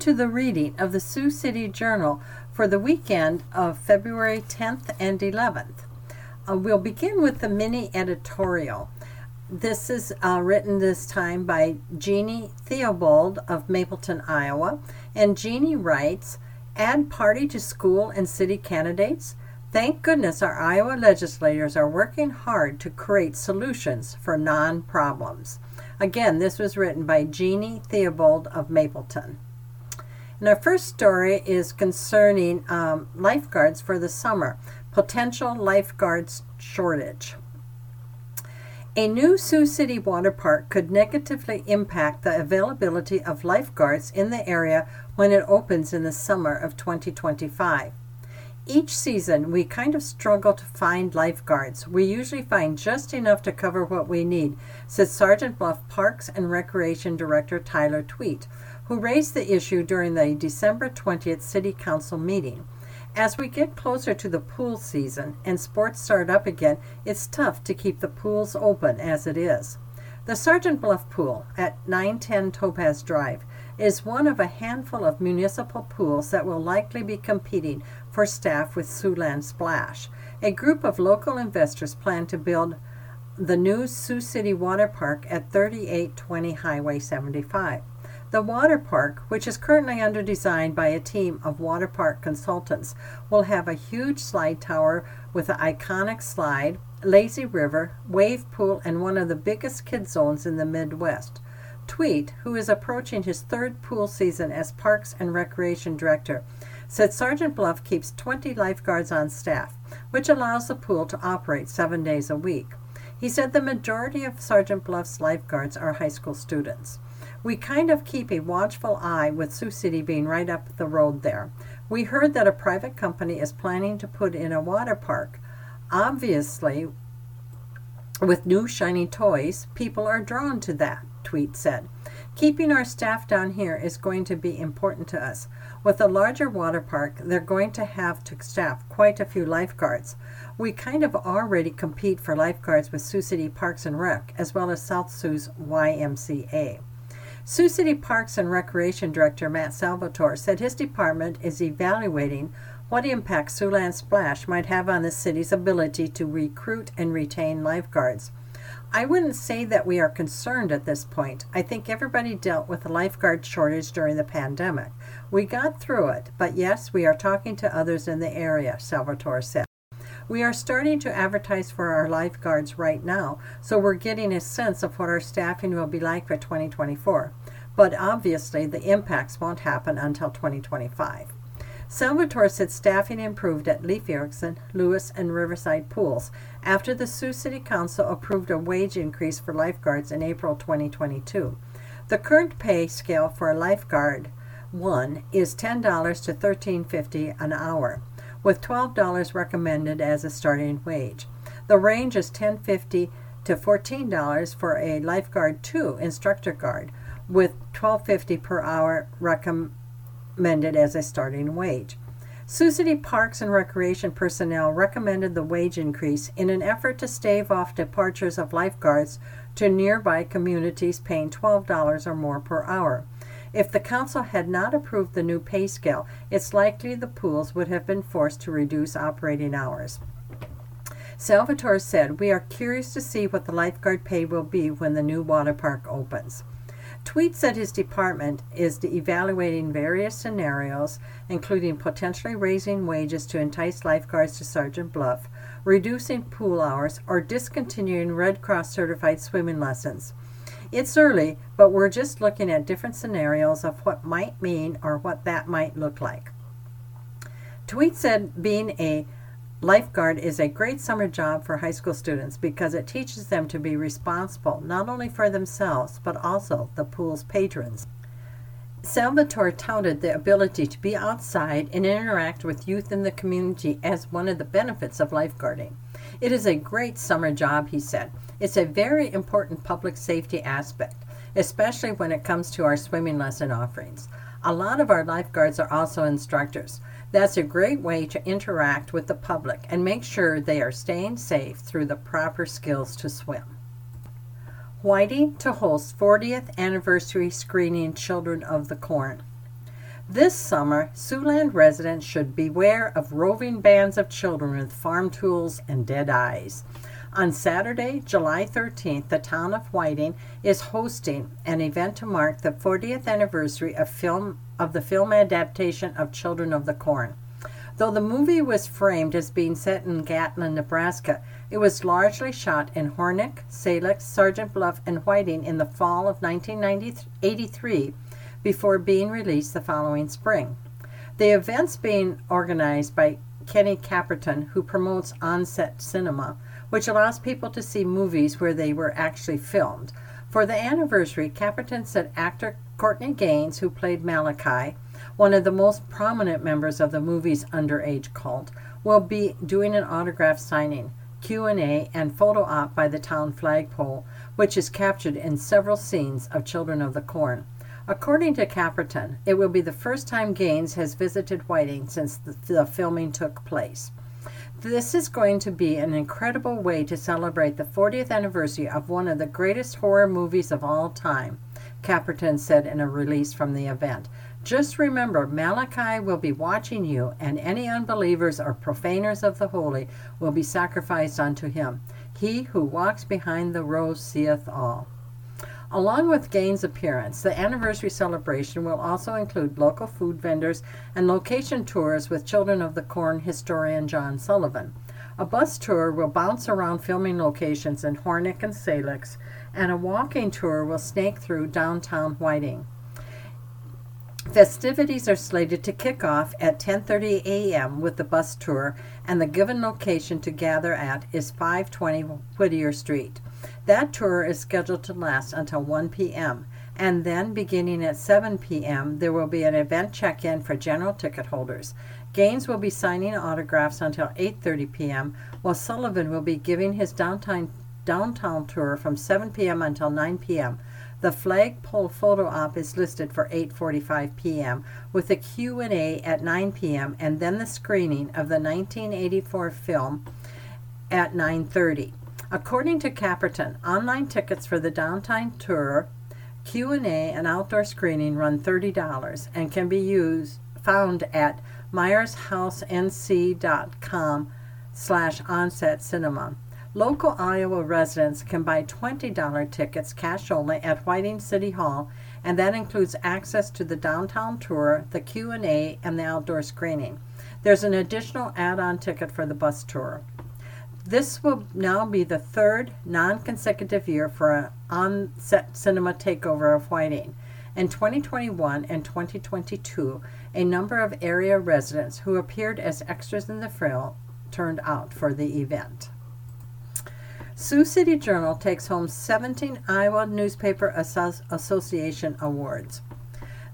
to the reading of the Sioux City Journal for the weekend of February 10th and 11th. We'll begin with the mini editorial. This is written this time by Jeannie Theobald of Mapleton, Iowa. And Jeannie writes, "Add party to school and city candidates? Thank goodness our Iowa legislators are working hard to create solutions for non-problems." Again, this was written by Jeannie Theobald of Mapleton. And our first story is concerning lifeguards for the summer, potential lifeguards shortage. A new Sioux City water park could negatively impact the availability of lifeguards in the area when it opens in the summer of 2025. "Each season, we kind of struggle to find lifeguards. We usually find just enough to cover what we need," says Sergeant Bluff Parks and Recreation Director Tyler Tweet, who raised the issue during the December 20th City Council meeting. "As we get closer to the pool season and sports start up again, it's tough to keep the pools open as it is." The Sergeant Bluff Pool at 910 Topaz Drive is one of a handful of municipal pools that will likely be competing for staff with Siouxland Splash. A group of local investors plan to build the new Sioux City Water Park at 3820 Highway 75. The water park, which is currently under design by a team of water park consultants, will have a huge slide tower with an iconic slide, lazy river, wave pool, and one of the biggest kid zones in the Midwest. Tweet, who is approaching his third pool season as Parks and Recreation Director, said Sergeant Bluff keeps 20 lifeguards on staff, which allows the pool to operate 7 days a week. He said the majority of Sergeant Bluff's lifeguards are high school students. "We kind of keep a watchful eye with Sioux City being right up the road there. We heard that a private company is planning to put in a water park. Obviously, with new shiny toys, people are drawn to that," Tweet said. "Keeping our staff down here is going to be important to us. With a larger water park, they're going to have to staff quite a few lifeguards. We kind of already compete for lifeguards with Sioux City Parks and Rec, as well as South Sioux's YMCA. Sioux City Parks and Recreation Director Matt Salvatore said his department is evaluating what impact Siouxland Splash might have on the city's ability to recruit and retain lifeguards. "I wouldn't say that we are concerned at this point. I think everybody dealt with the lifeguard shortage during the pandemic. We got through it, but yes, we are talking to others in the area," Salvatore said. "We are starting to advertise for our lifeguards right now, so we're getting a sense of what our staffing will be like for 2024. But obviously, the impacts won't happen until 2025. Salvatore said staffing improved at Leif Erickson, Lewis, and Riverside Pools after the Sioux City Council approved a wage increase for lifeguards in April 2022. The current pay scale for a lifeguard 1 is $10 to $13.50 an hour, with $12 recommended as a starting wage. The range is $10.50 to $14 for a lifeguard 2 instructor guard, with $12.50 per hour recommended as a starting wage. Sioux City Parks and Recreation personnel recommended the wage increase in an effort to stave off departures of lifeguards to nearby communities paying $12 or more per hour. If the council had not approved the new pay scale, it's likely the pools would have been forced to reduce operating hours. Salvatore said, "We are curious to see what the lifeguard pay will be when the new water park opens." Tweet said his department is evaluating various scenarios, including potentially raising wages to entice lifeguards to Sergeant Bluff, reducing pool hours, or discontinuing Red Cross certified swimming lessons. "It's early, but we're just looking at different scenarios of what might mean or what that might look like." Tweet said being a lifeguard is a great summer job for high school students because it teaches them to be responsible not only for themselves but also the pool's patrons. Salvatore touted the ability to be outside and interact with youth in the community as one of the benefits of lifeguarding. "It is a great summer job," he said. "It's a very important public safety aspect, especially when it comes to our swimming lesson offerings. A lot of our lifeguards are also instructors. That's a great way to interact with the public and make sure they are staying safe through the proper skills to swim." Whiting to host 40th anniversary screening Children of the Corn. This summer, Siouxland residents should beware of roving bands of children with farm tools and dead eyes. On Saturday, July 13th, the town of Whiting is hosting an event to mark the 40th anniversary of the film adaptation of Children of the Corn. Though the movie was framed as being set in Gatlin, Nebraska, it was largely shot in Hornick, Salix, Sergeant Bluff, and Whiting in the fall of 1983 before being released the following spring. The event's being organized by Kenny Caperton, who promotes on-set cinema, which allows people to see movies where they were actually filmed. For the anniversary, Caperton said actor Courtney Gaines, who played Malachi, one of the most prominent members of the movie's underage cult, will be doing an autograph signing, Q&A, and photo op by the town flagpole, which is captured in several scenes of Children of the Corn. According to Caperton, it will be the first time Gaines has visited Whiting since the filming took place. This is going to be an incredible way to celebrate the 40th anniversary of one of the greatest horror movies of all time, Caperton said in a release from the event. Just remember, Malachi will be watching you, and any unbelievers or profaners of the holy will be sacrificed unto him. He who walks behind the rose seeth all. Along with Gaines' appearance, the anniversary celebration will also include local food vendors and location tours with Children of the Corn historian John Sullivan. A bus tour will bounce around filming locations in Hornick and Salix, and a walking tour will snake through downtown Whiting. Festivities are slated to kick off at 10:30 a.m. with the bus tour, and the given location to gather at is 520 Whittier Street. That tour is scheduled to last until 1 p.m., and then beginning at 7 p.m., there will be an event check-in for general ticket holders. Gaines will be signing autographs until 8:30 p.m., while Sullivan will be giving his downtown tour from 7 p.m. until 9 p.m. The flagpole photo op is listed for 8:45 p.m., with a Q&A at 9 p.m., and then the screening of the 1984 film at 9:30. According to Caperton, online tickets for the downtown tour, Q&A, and outdoor screening run $30 and can be found at myersHouseNC.com/onsetcinema. Local Iowa residents can buy $20 tickets cash only at Whiting City Hall, and that includes access to the downtown tour, the Q&A, and the outdoor screening. There's an additional add-on ticket for the bus tour. This will now be the third non-consecutive year for an on-set cinema takeover of Whiting. In 2021 and 2022, a number of area residents who appeared as extras in the film turned out for the event. Sioux City Journal takes home 17 Iowa Newspaper Association Awards.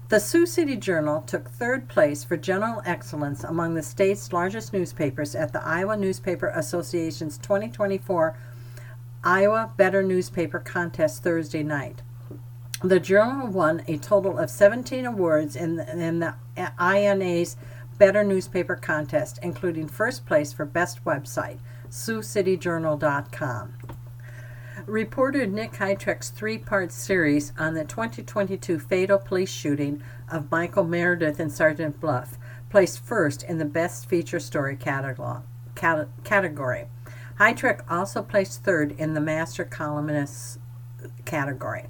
The Sioux City Journal took third place for general excellence among the state's largest newspapers at the Iowa Newspaper Association's 2024 Iowa Better Newspaper Contest Thursday night. The Journal won a total of 17 awards in the INA's Better Newspaper Contest, including first place for Best Website, SiouxCityJournal.com. Reporter Nick Hytrek's three-part series on the 2022 fatal police shooting of Michael Meredith in Sergeant Bluff placed first in the Best Feature Story category. Hytrek also placed third in the Master Columnist category.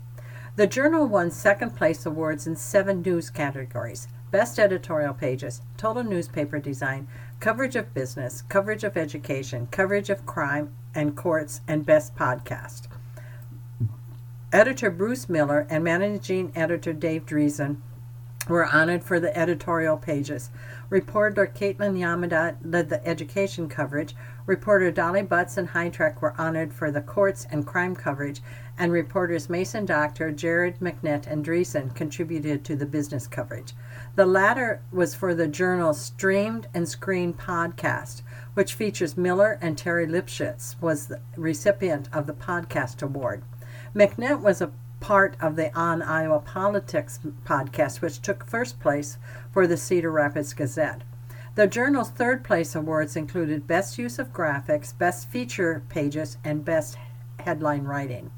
The Journal won second place awards in 7 news categories: Best Editorial Pages, Total Newspaper Design, Coverage of Business, Coverage of Education, Coverage of Crime and Courts, and Best Podcast. Editor Bruce Miller and Managing Editor Dave Driesen were honored for the editorial pages. Reporter Caitlin Yamada led the education coverage. Reporter Dolly Butts and Hytrek were honored for the courts and crime coverage, and reporters Mason Doctor, Jared McNett, and Driesen contributed to the business coverage. The latter was for the Journal's Streamed and Screened podcast, which features Miller and Terry Lipschitz, was the recipient of the podcast award. McNett was a part of the On Iowa Politics podcast, which took first place for the Cedar Rapids Gazette. The Journal's third place awards included Best Use of Graphics, Best Feature Pages, and Best Headline Writing.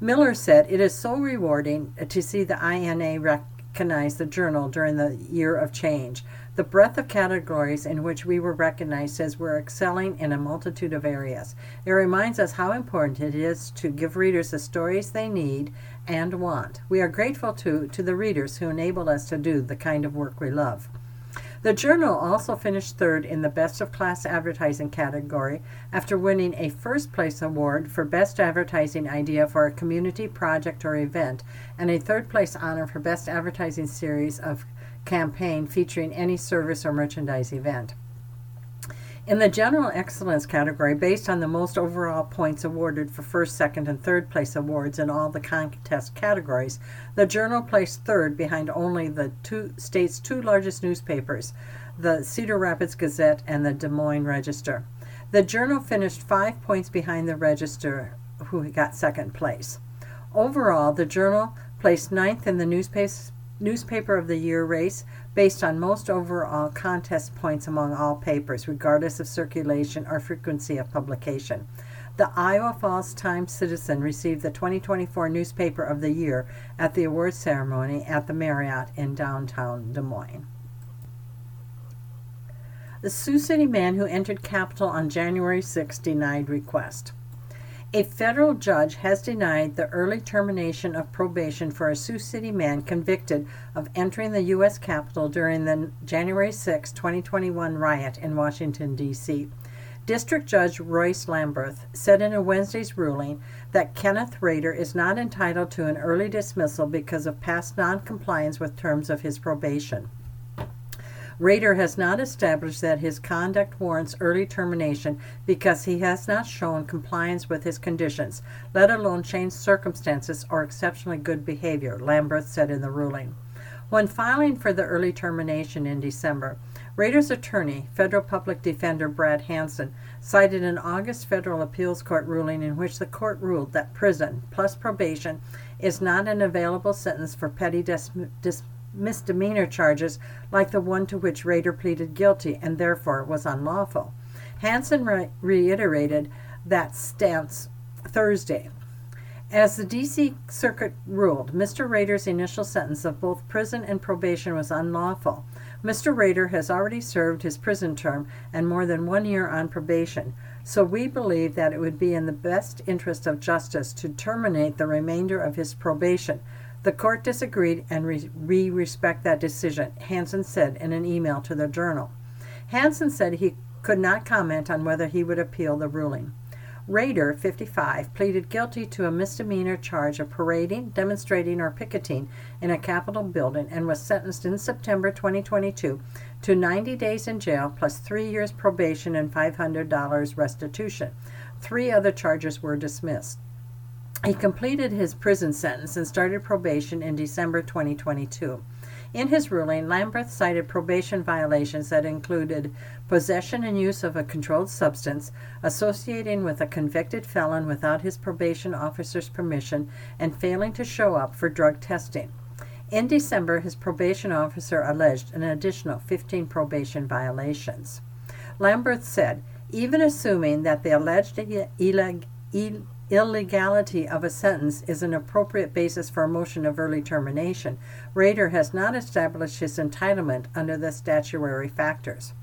Miller said, "It is so rewarding to see the INA rec- recognized the journal during the year of change. The breadth of categories in which we were recognized says we're excelling in a multitude of areas. It reminds us how important it is to give readers the stories they need and want. We are grateful to the readers who enabled us to do the kind of work we love. The journal also finished third in the Best of Class Advertising category after winning a first place award for Best Advertising Idea for a Community Project or Event and a third place honor for Best Advertising Series of campaign featuring any service or merchandise event. In the general excellence category, based on the most overall points awarded for first, second, and third place awards in all the contest categories, the journal placed third behind only the state's two largest newspapers, the Cedar Rapids Gazette and the Des Moines Register. The journal finished 5 points behind the Register, who got second place. Overall, the journal placed ninth in the Newspaper of the Year race based on most overall contest points among all papers, regardless of circulation or frequency of publication. The Iowa Falls Times-Citizen received the 2024 Newspaper of the Year at the awards ceremony at the Marriott in downtown Des Moines. The Sioux City man who entered Capitol on January 6 denied request. A federal judge has denied the early termination of probation for a Sioux City man convicted of entering the U.S. Capitol during the January 6, 2021 riot in Washington, D.C. District Judge Royce Lamberth said in a Wednesday's ruling that Kenneth Rader is not entitled to an early dismissal because of past noncompliance with terms of his probation. Rader has not established that his conduct warrants early termination because he has not shown compliance with his conditions, let alone changed circumstances or exceptionally good behavior, Lamberth said in the ruling. When filing for the early termination in December, Rader's attorney, federal public defender Brad Hansen, cited an August federal appeals court ruling in which the court ruled that prison plus probation is not an available sentence for petty misdemeanor charges like the one to which Rader pleaded guilty and therefore was unlawful. Hansen reiterated that stance Thursday. As the D.C. Circuit ruled, Mr. Rader's initial sentence of both prison and probation was unlawful. Mr. Rader has already served his prison term and more than 1 year on probation, so we believe that it would be in the best interest of justice to terminate the remainder of his probation. The court disagreed, and we respect that decision, Hansen said in an email to the journal. Hansen said he could not comment on whether he would appeal the ruling. Rader, 55, pleaded guilty to a misdemeanor charge of parading, demonstrating, or picketing in a Capitol building and was sentenced in September 2022 to 90 days in jail plus 3 years probation and $500 restitution. 3 other charges were dismissed. He completed his prison sentence and started probation in December 2022. In his ruling, Lamberth cited probation violations that included possession and use of a controlled substance, associating with a convicted felon without his probation officer's permission, and failing to show up for drug testing. In December, his probation officer alleged an additional 15 probation violations. Lamberth said, even assuming that the alleged illegality of a sentence is an appropriate basis for a motion of early termination, Rader has not established his entitlement under the statutory factors.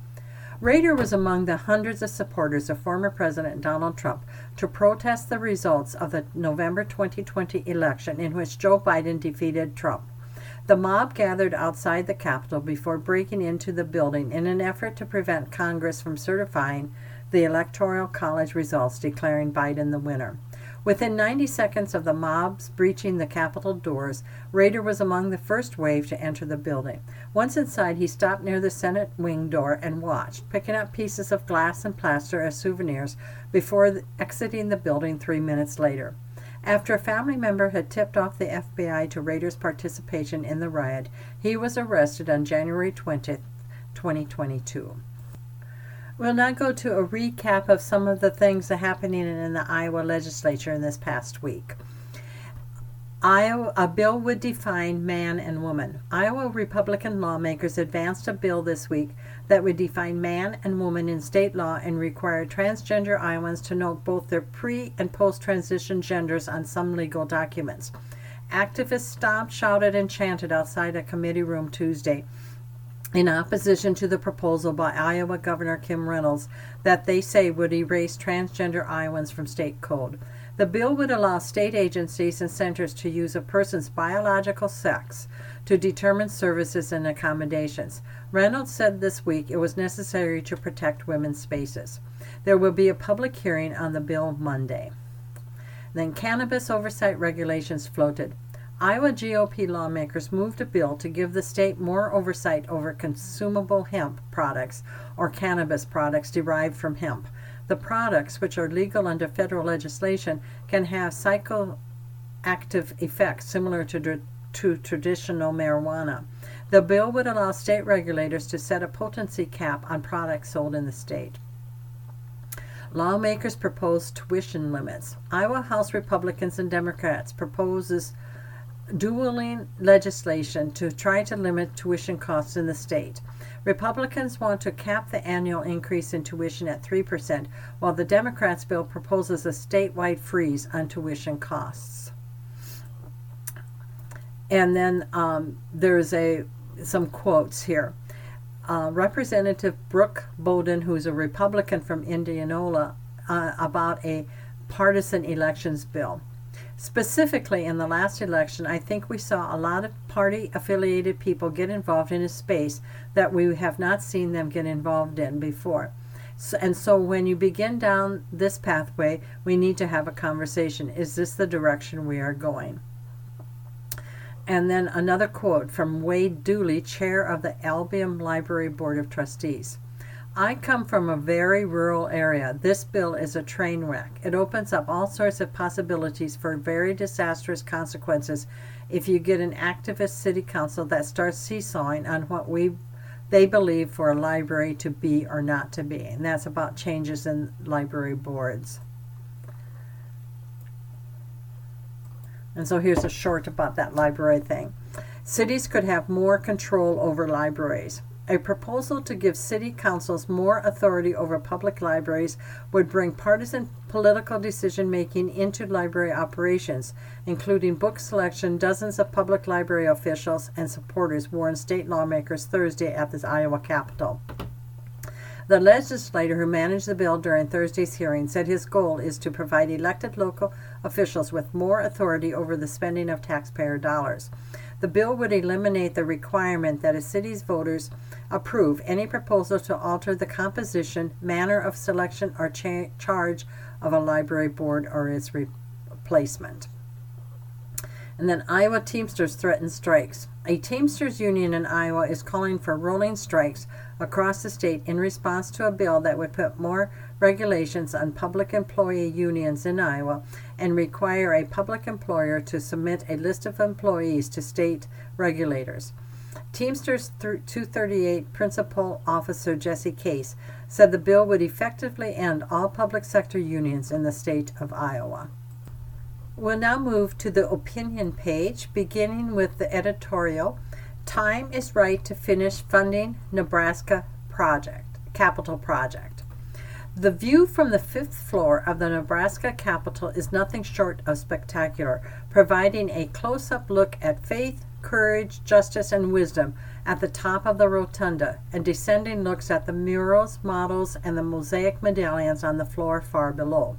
Rader was among the hundreds of supporters of former President Donald Trump to protest the results of the November 2020 election in which Joe Biden defeated Trump. The mob gathered outside the Capitol before breaking into the building in an effort to prevent Congress from certifying the Electoral College results, declaring Biden the winner. Within 90 seconds of the mobs breaching the Capitol doors, Rader was among the first wave to enter the building. Once inside, he stopped near the Senate wing door and watched, picking up pieces of glass and plaster as souvenirs before exiting the building 3 minutes later. After a family member had tipped off the FBI to Rader's participation in the riot, he was arrested on January 20, 2022. We'll now go to a recap of some of the things that are happening in the Iowa legislature in this past week. A bill would define man and woman. Iowa Republican lawmakers advanced a bill this week that would define man and woman in state law and require transgender Iowans to note both their pre- and post-transition genders on some legal documents. Activists stopped, shouted, and chanted outside a committee room Tuesday in opposition to the proposal by Iowa Governor Kim Reynolds that they say would erase transgender Iowans from state code. The bill would allow state agencies and centers to use a person's biological sex to determine services and accommodations. Reynolds said this week it was necessary to protect women's spaces. There will be a public hearing on the bill Monday. Then cannabis oversight regulations floated. Iowa GOP lawmakers moved a bill to give the state more oversight over consumable hemp products or cannabis products derived from hemp. The products, which are legal under federal legislation, can have psychoactive effects similar to traditional marijuana. The bill would allow state regulators to set a potency cap on products sold in the state. Lawmakers propose tuition limits. Iowa House Republicans and Democrats proposes dueling legislation to try to limit tuition costs in the state. Republicans want to cap the annual increase in tuition at 3%, while the Democrats' bill proposes a statewide freeze on tuition costs. And then there's some quotes here. Representative Brooke Bowden, who's a Republican from Indianola, about a partisan elections bill. Specifically, in the last election, I think we saw a lot of party-affiliated people get involved in a space that we have not seen them get involved in before. So when you begin down this pathway, we need to have a conversation. Is this the direction we are going? And then another quote from Wade Dooley, chair of the Albion Library Board of Trustees. I come from a very rural area. This bill is a train wreck. It opens up all sorts of possibilities for very disastrous consequences if you get an activist city council that starts seesawing on what they believe for a library to be or not to be. And that's about changes in library boards. And so here's a short about that library thing. Cities could have more control over libraries. A proposal to give city councils more authority over public libraries would bring partisan political decision-making into library operations, including book selection. Dozens of public library officials and supporters warned state lawmakers Thursday at the Iowa Capitol. The legislator who managed the bill during Thursday's hearing said his goal is to provide elected local officials with more authority over the spending of taxpayer dollars. The bill would eliminate the requirement that a city's voters approve any proposal to alter the composition, manner of selection, or charge of a library board or its replacement. And then Iowa Teamsters threaten strikes. A Teamsters union in Iowa is calling for rolling strikes across the state in response to a bill that would put more regulations on public employee unions in Iowa and require a public employer to submit a list of employees to state regulators. Teamsters 238 Principal Officer Jesse Case said the bill would effectively end all public sector unions in the state of Iowa. We'll now move to the opinion page, beginning with the editorial. Time is right to finish funding Nebraska project, Capitol project. The view from the fifth floor of the Nebraska Capitol is nothing short of spectacular, providing a close-up look at faith, courage, justice, and wisdom at the top of the rotunda, and descending looks at the murals, models, and the mosaic medallions on the floor far below.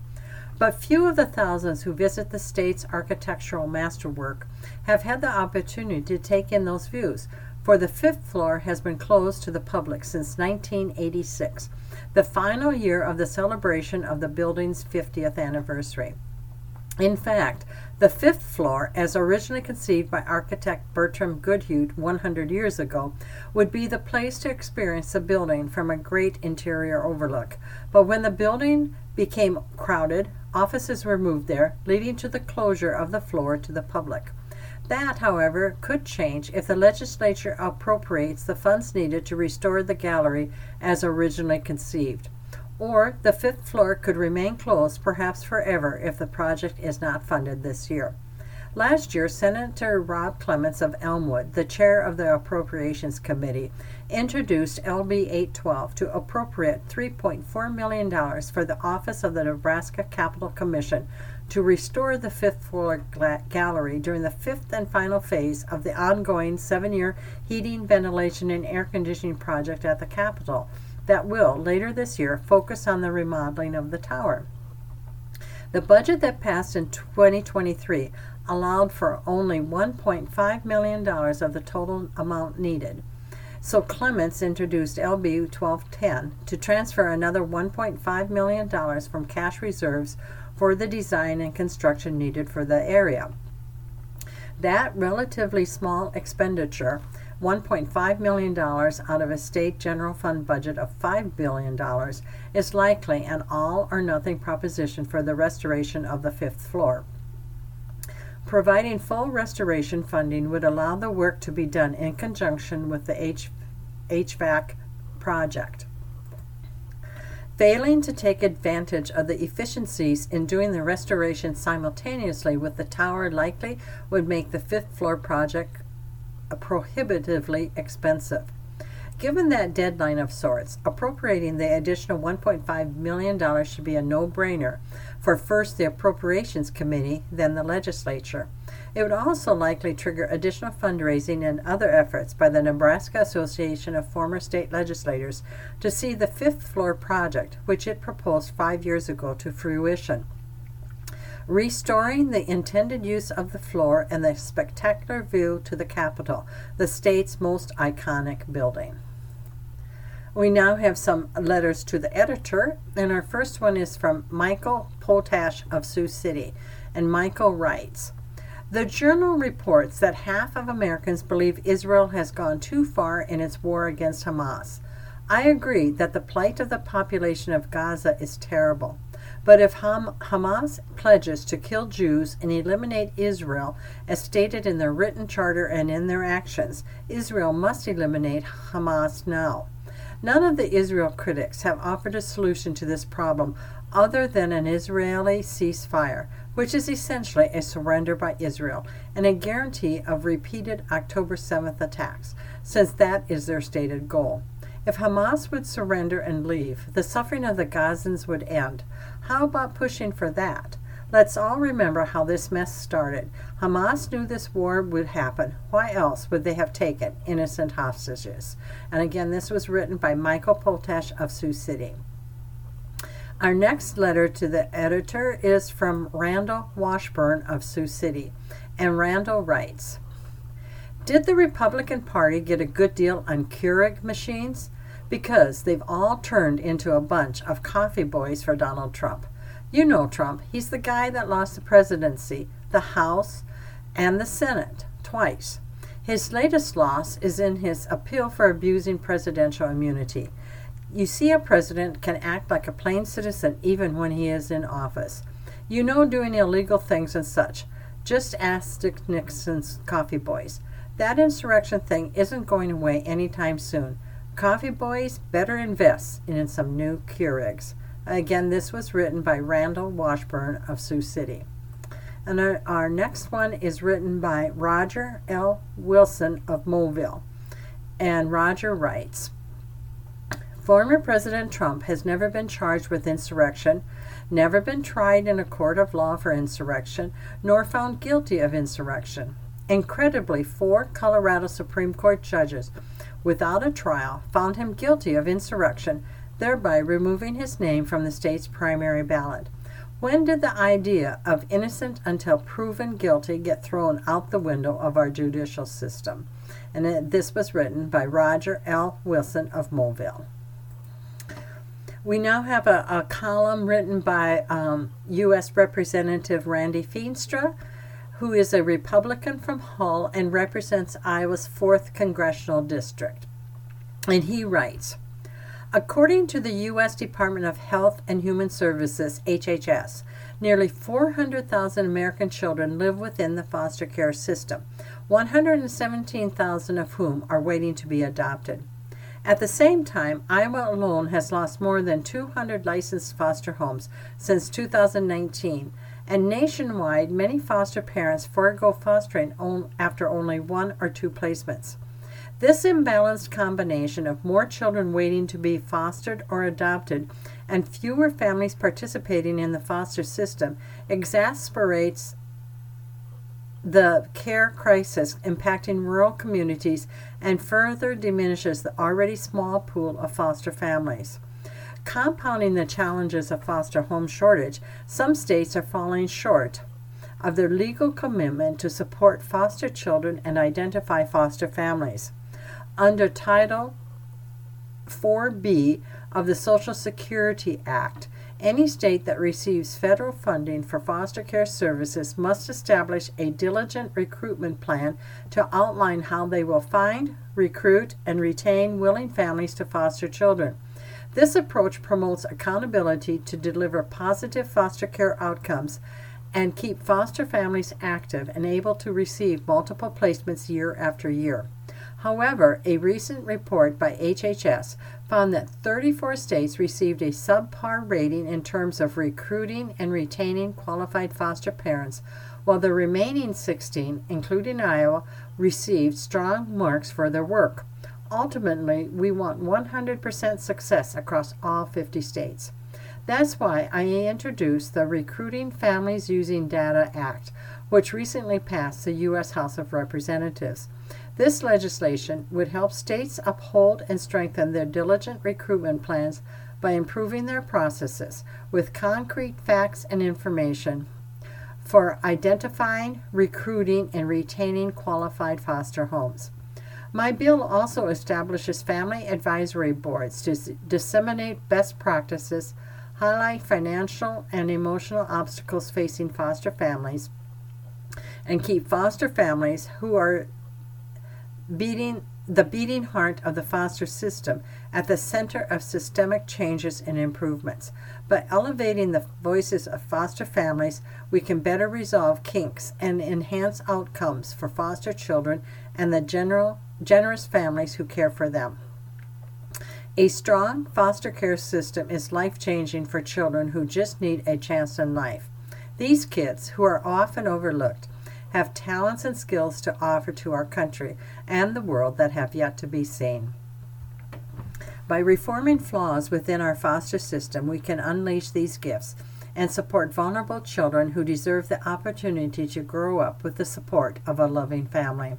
But few of the thousands who visit the state's architectural masterwork have had the opportunity to take in those views, for the fifth floor has been closed to the public since 1986, the final year of the celebration of the building's 50th anniversary. In fact, the fifth floor, as originally conceived by architect Bertram Goodhue 100 years ago, would be the place to experience the building from a great interior overlook. But when the building became crowded, offices were moved there, leading to the closure of the floor to the public. That, however, could change if the legislature appropriates the funds needed to restore the gallery as originally conceived. Or the fifth floor could remain closed, perhaps forever, if the project is not funded this year. Last year, Senator Rob Clements of Elmwood, the chair of the Appropriations Committee, introduced LB 812 to appropriate $3.4 million for the Office of the Nebraska Capitol Commission to restore the fifth floor gallery during the fifth and final phase of the ongoing 7-year heating, ventilation, and air conditioning project at the Capitol that will, later this year, focus on the remodeling of the tower. The budget that passed in 2023 allowed for only $1.5 million of the total amount needed. So Clements introduced LB 1210 to transfer another $1.5 million from cash reserves for the design and construction needed for the area. That relatively small expenditure, $1.5 million out of a state general fund budget of $5 billion, is likely an all-or-nothing proposition for the restoration of the fifth floor. Providing full restoration funding would allow the work to be done in conjunction with the HVAC project. Failing to take advantage of the efficiencies in doing the restoration simultaneously with the tower likely would make the fifth floor project prohibitively expensive. Given that deadline of sorts, appropriating the additional $1.5 million should be a no-brainer for first the Appropriations Committee, then the legislature. It would also likely trigger additional fundraising and other efforts by the Nebraska Association of Former State Legislators to see the fifth floor project, which it proposed 5 years ago, to fruition. Restoring the intended use of the floor and the spectacular view to the Capitol, the state's most iconic building. We now have some letters to the editor, and our first one is from Michael Poltash of Sioux City, and Michael writes, "The Journal reports that half of Americans believe Israel has gone too far in its war against Hamas. I agree that the plight of the population of Gaza is terrible, but if Hamas pledges to kill Jews and eliminate Israel, as stated in their written charter and in their actions, Israel must eliminate Hamas now. None of the Israel critics have offered a solution to this problem other than an Israeli ceasefire, which is essentially a surrender by Israel and a guarantee of repeated October 7th attacks, since that is their stated goal. If Hamas would surrender and leave, the suffering of the Gazans would end. How about pushing for that? Let's all remember how this mess started. Hamas knew this war would happen. Why else would they have taken innocent hostages?" And again, this was written by Michael Poltash of Sioux City. Our next letter to the editor is from Randall Washburn of Sioux City. And Randall writes, "Did the Republican Party get a good deal on Keurig machines? Because they've all turned into a bunch of coffee boys for Donald Trump. You know Trump. He's the guy that lost the presidency, the House, and the Senate twice. His latest loss is in his appeal for abusing presidential immunity. You see, a president can act like a plain citizen even when he is in office. You know, doing illegal things and such. Just ask Nixon's coffee boys. That insurrection thing isn't going away anytime soon. Coffee boys better invest in some new Keurigs." Again, this was written by Randall Washburn of Sioux City. And our next one is written by Roger L. Wilson of Moville. And Roger writes, "Former President Trump has never been charged with insurrection, never been tried in a court of law for insurrection, nor found guilty of insurrection. Incredibly, 4 Colorado Supreme Court judges, without a trial, found him guilty of insurrection, thereby removing his name from the state's primary ballot. When did the idea of innocent until proven guilty get thrown out the window of our judicial system?" And this was written by Roger L. Wilson of Moville. We now have a column written by U.S. Representative Randy Feenstra, who is a Republican from Hull and represents Iowa's 4th Congressional District. And he writes, "According to the U.S. Department of Health and Human Services, HHS, nearly 400,000 American children live within the foster care system, 117,000 of whom are waiting to be adopted. At the same time, Iowa alone has lost more than 200 licensed foster homes since 2019, and nationwide, many foster parents forego fostering after only 1 or 2 placements. This imbalanced combination of more children waiting to be fostered or adopted and fewer families participating in the foster system exacerbates the care crisis impacting rural communities and further diminishes the already small pool of foster families. Compounding the challenges of foster home shortage, some states are falling short of their legal commitment to support foster children and identify foster families. Under Title 4B of the Social Security Act, any state that receives federal funding for foster care services must establish a diligent recruitment plan to outline how they will find, recruit, and retain willing families to foster children. This approach promotes accountability to deliver positive foster care outcomes and keep foster families active and able to receive multiple placements year after year. However, a recent report by HHS found that 34 states received a subpar rating in terms of recruiting and retaining qualified foster parents, while the remaining 16, including Iowa, received strong marks for their work. Ultimately, we want 100% success across all 50 states. That's why I introduced the Recruiting Families Using Data Act, which recently passed the U.S. House of Representatives. This legislation would help states uphold and strengthen their diligent recruitment plans by improving their processes with concrete facts and information for identifying, recruiting, and retaining qualified foster homes. My bill also establishes family advisory boards to disseminate best practices, highlight financial and emotional obstacles facing foster families, and keep foster families who are beating heart of the foster system at the center of systemic changes and improvements. By elevating the voices of foster families, we can better resolve kinks and enhance outcomes for foster children and the generous families who care for them. A strong foster care system is life-changing for children who just need a chance in life. These kids, who are often overlooked, have talents and skills to offer to our country and the world that have yet to be seen. By reforming flaws within our foster system, we can unleash these gifts and support vulnerable children who deserve the opportunity to grow up with the support of a loving family.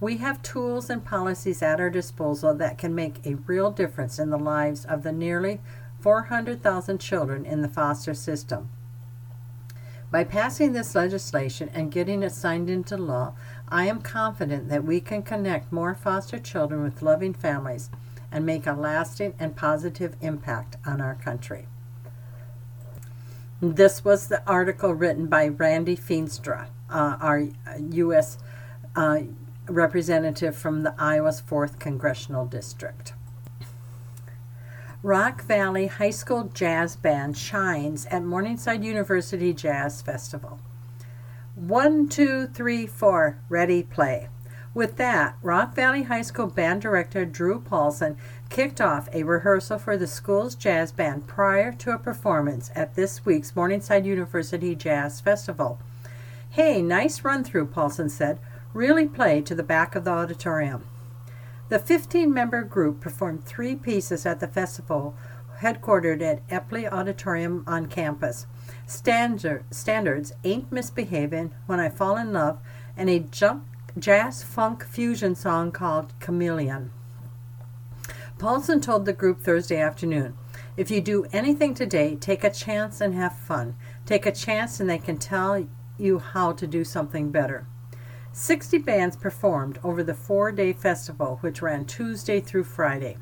We have tools and policies at our disposal that can make a real difference in the lives of the nearly 400,000 children in the foster system. By passing this legislation and getting it signed into law, I am confident that we can connect more foster children with loving families and make a lasting and positive impact on our country. This was the article written by Randy Feenstra, our U.S. representative from the Iowa's 4th Congressional District. Rock Valley High School Jazz Band shines at Morningside University Jazz Festival. 1, 2, 3, 4, ready, play. With that, Rock Valley High School Band Director Drew Paulson kicked off a rehearsal for the school's jazz band prior to a performance at this week's Morningside University Jazz Festival. "Hey, nice run-through," Paulson said. "Really play to the back of the auditorium." The 15-member group performed 3 pieces at the festival, headquartered at Epley Auditorium on campus. Standards "Ain't Misbehavin'," "When I Fall in Love," and a jazz-funk fusion song called "Chameleon." Paulson told the group Thursday afternoon, "If you do anything today, take a chance and have fun. Take a chance and they can tell you how to do something better." 60 bands performed over the 4-day festival, which ran Tuesday through Friday.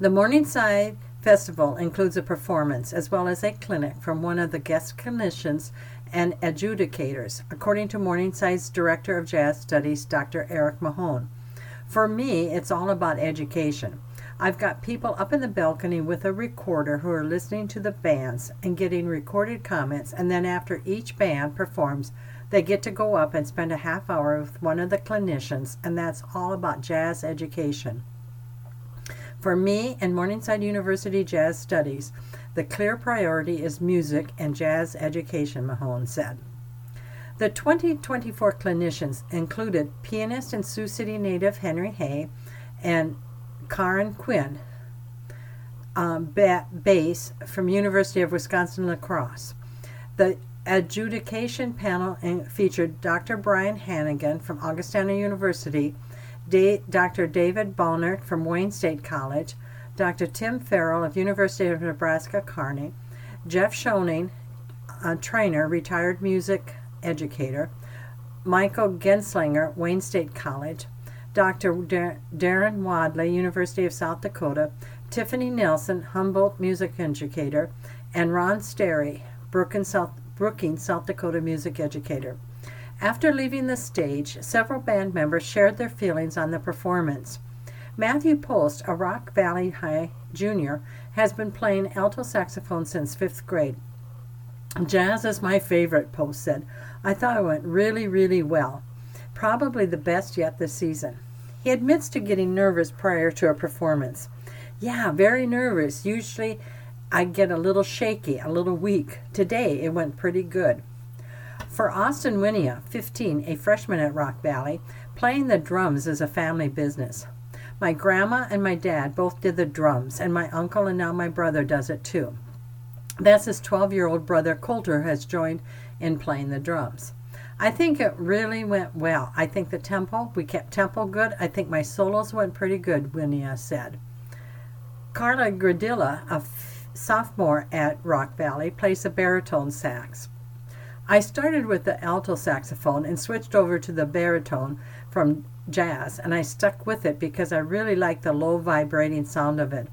The Morningside Festival includes a performance as well as a clinic from one of the guest clinicians and adjudicators, according to Morningside's Director of Jazz Studies, Dr. Eric Mahone. "For me, it's all about education. I've got people up in the balcony with a recorder who are listening to the bands and getting recorded comments, and then after each band performs, they get to go up and spend a half hour with one of the clinicians, and that's all about jazz education. For me and Morningside University Jazz Studies, the clear priority is music and jazz education," Mahone said. The 2024 clinicians included pianist and Sioux City native Henry Hay and Karen Quinn, bass from University of Wisconsin-La Crosse. The adjudication panel featured Dr. Brian Hannigan from Augustana University, Dr. David Balnert from Wayne State College, Dr. Tim Farrell of University of Nebraska-Kearney, Jeff Schoening, a trainer, retired music educator, Michael Genslinger, Wayne State College, Dr. Darren Wadley, University of South Dakota, Tiffany Nelson, Humboldt music educator, and Ron Sterry, Brookings, South Dakota music educator. After leaving the stage, several band members shared their feelings on the performance. Matthew Post, a Rock Valley High junior, has been playing alto saxophone since 5th grade. "Jazz is my favorite," Post said. "I thought it went really, really well. Probably the best yet this season." He admits to getting nervous prior to a performance. "Yeah, very nervous. Usually I get a little shaky, a little weak. Today it went pretty good." For Austin Winia, 15, a freshman at Rock Valley, playing the drums is a family business. "My grandma and my dad both did the drums, and my uncle and now my brother does it too." That's his 12-year-old brother Coulter has joined in playing the drums. "I think it really went well. I think we kept tempo good. I think my solos went pretty good," Winia said. Carla Gradilla, a sophomore at Rock Valley, plays the baritone sax. "I started with the alto saxophone and switched over to the baritone from jazz, and I stuck with it because I really like the low vibrating sound of it,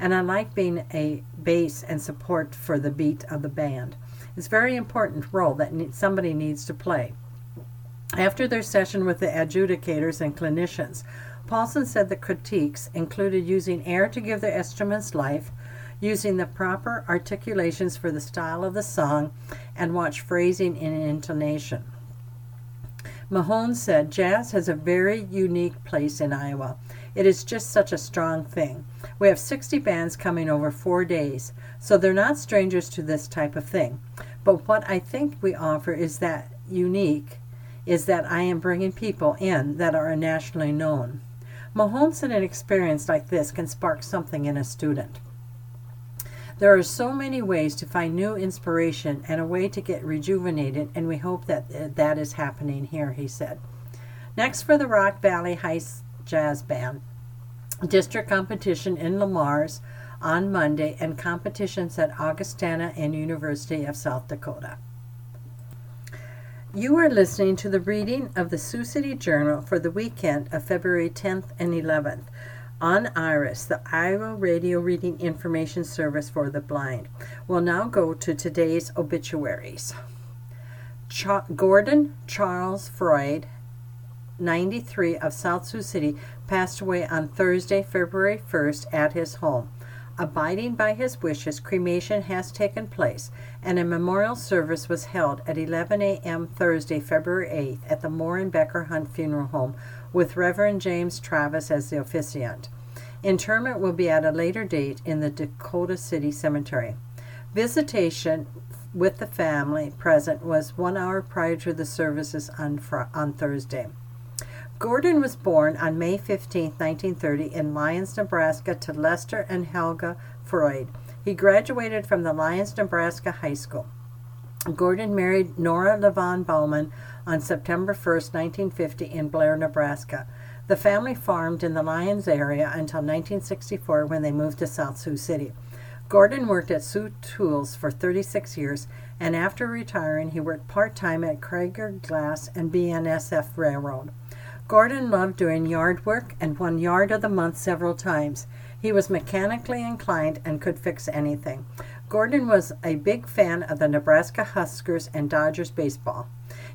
and I like being a bass and support for the beat of the band. It's a very important role that somebody needs to play." After their session with the adjudicators and clinicians, Paulson said the critiques included using air to give the instruments life, using the proper articulations for the style of the song, and watch phrasing and intonation. Mahone said, "Jazz has a very unique place in Iowa. It is just such a strong thing. We have 60 bands coming over 4 days, so they're not strangers to this type of thing. But what I think we offer is that unique, is that I am bringing people in that are nationally known." Mahone said an experience like this can spark something in a student. "There are so many ways to find new inspiration and a way to get rejuvenated, and we hope that that is happening here," he said. Next for the Rock Valley High Jazz Band, district competition in Lamar's on Monday and competitions at Augustana and University of South Dakota. You are listening to the reading of the Sioux City Journal for the weekend of February 10th and 11th. On IRIS, the Iowa Radio Reading Information Service for the Blind. We'll now go to today's obituaries. Gordon Charles Freud, 93, of South Sioux City, passed away on Thursday, February 1st, at his home. Abiding by his wishes, cremation has taken place, and a memorial service was held at 11 a.m. Thursday, February 8th, at the Moore and Becker Hunt Funeral Home, with Reverend James Travis as the officiant. Interment will be at a later date in the Dakota City Cemetery. Visitation with the family present was 1 hour prior to the services on Thursday. Gordon was born on May 15, 1930, in Lyons, Nebraska, to Lester and Helga Freud. He graduated from the Lyons, Nebraska High School. Gordon married Nora Levon Bauman on September 1, 1950, in Blair, Nebraska. The family farmed in the Lyons area until 1964 when they moved to South Sioux City. Gordon worked at Sioux Tools for 36 years, and after retiring, he worked part-time at Krieger Glass and BNSF Railroad. Gordon loved doing yard work and won Yard of the Month several times. He was mechanically inclined and could fix anything. Gordon was a big fan of the Nebraska Huskers and Dodgers baseball.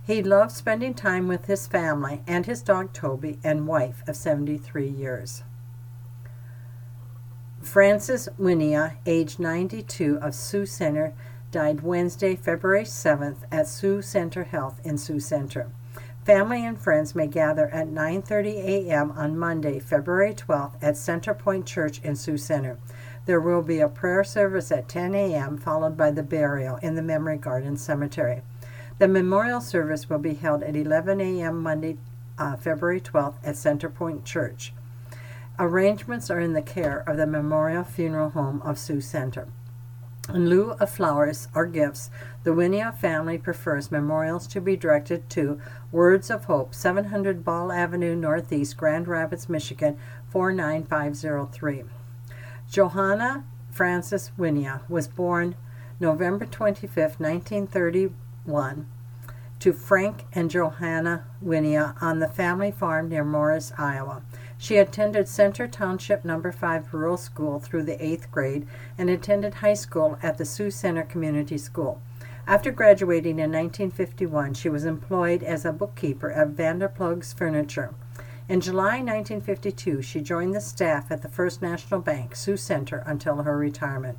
He loved spending time with his family and his dog Toby and wife of 73 years. Francis Winia, age 92, of Sioux Center, died Wednesday, February 7th at Sioux Center Health in Sioux Center. Family and friends may gather at 9:30 a.m. on Monday, February 12th at Center Point Church in Sioux Center. There will be a prayer service at 10 a.m. followed by the burial in the Memory Garden Cemetery. The memorial service will be held at 11 a.m. Monday, February 12th at Center Point Church. Arrangements are in the care of the Memorial Funeral Home of Sioux Center. In lieu of flowers or gifts, the Winia family prefers memorials to be directed to Words of Hope, 700 Ball Avenue Northeast, Grand Rapids, Michigan, 49503. Johanna Frances Winia was born November 25, 1931, to Frank and Johanna Winia on the family farm near Morris, Iowa. She attended Center Township No. 5 Rural School through the 8th grade and attended high school at the Sioux Center Community School. After graduating in 1951, she was employed as a bookkeeper at Vanderplug's Furniture. In July 1952, she joined the staff at the First National Bank, Sioux Center, until her retirement.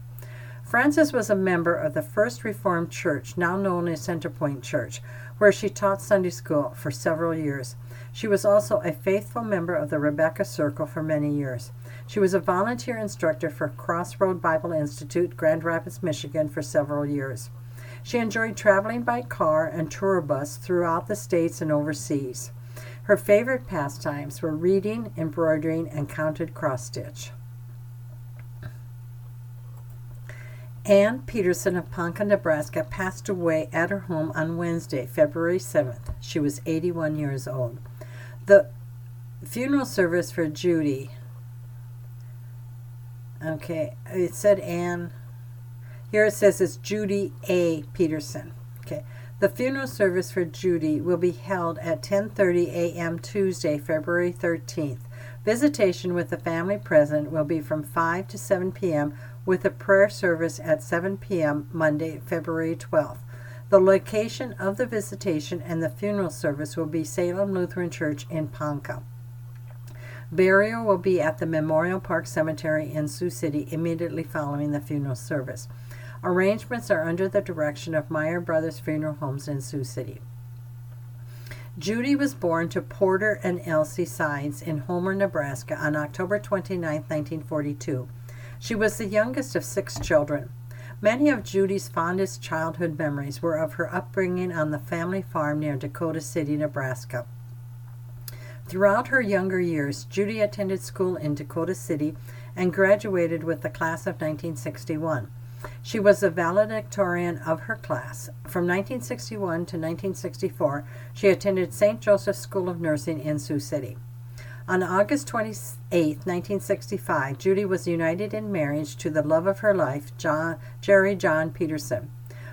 Frances was a member of the First Reformed Church, now known as Center Point Church, where she taught Sunday school for several years. She was also a faithful member of the Rebecca Circle for many years. She was a volunteer instructor for Crossroad Bible Institute, Grand Rapids, Michigan, for several years. She enjoyed traveling by car and tour bus throughout the states and overseas. Her favorite pastimes were reading, embroidering, and counted cross-stitch. Ann Peterson of Ponca, Nebraska, passed away at her home on Wednesday, February 7th. She was 81 years old. The funeral service for Judy, okay, it said Ann. Here it says it's Judy A. Peterson. Okay. The funeral service for Judy will be held at 10:30 a.m. Tuesday, February 13th. Visitation with the family present will be from 5 to 7 p.m. with a prayer service at 7 p.m. Monday, February 12th. The location of the visitation and the funeral service will be Salem Lutheran Church in Ponca. Burial will be at the Memorial Park Cemetery in Sioux City immediately following the funeral service. Arrangements are under the direction of Meyer Brothers Funeral Homes in Sioux City. Judy was born to Porter and Elsie Sides in Homer, Nebraska on October 29, 1942. She was the youngest of 6 children. Many of Judy's fondest childhood memories were of her upbringing on the family farm near Dakota City, Nebraska. Throughout her younger years, Judy attended school in Dakota City and graduated with the class of 1961. She was the valedictorian of her class. From 1961 to 1964, she attended St. Joseph's School of Nursing in Sioux City. On August 28, 1965, Judy was united in marriage to the love of her life, Jerry John Peterson.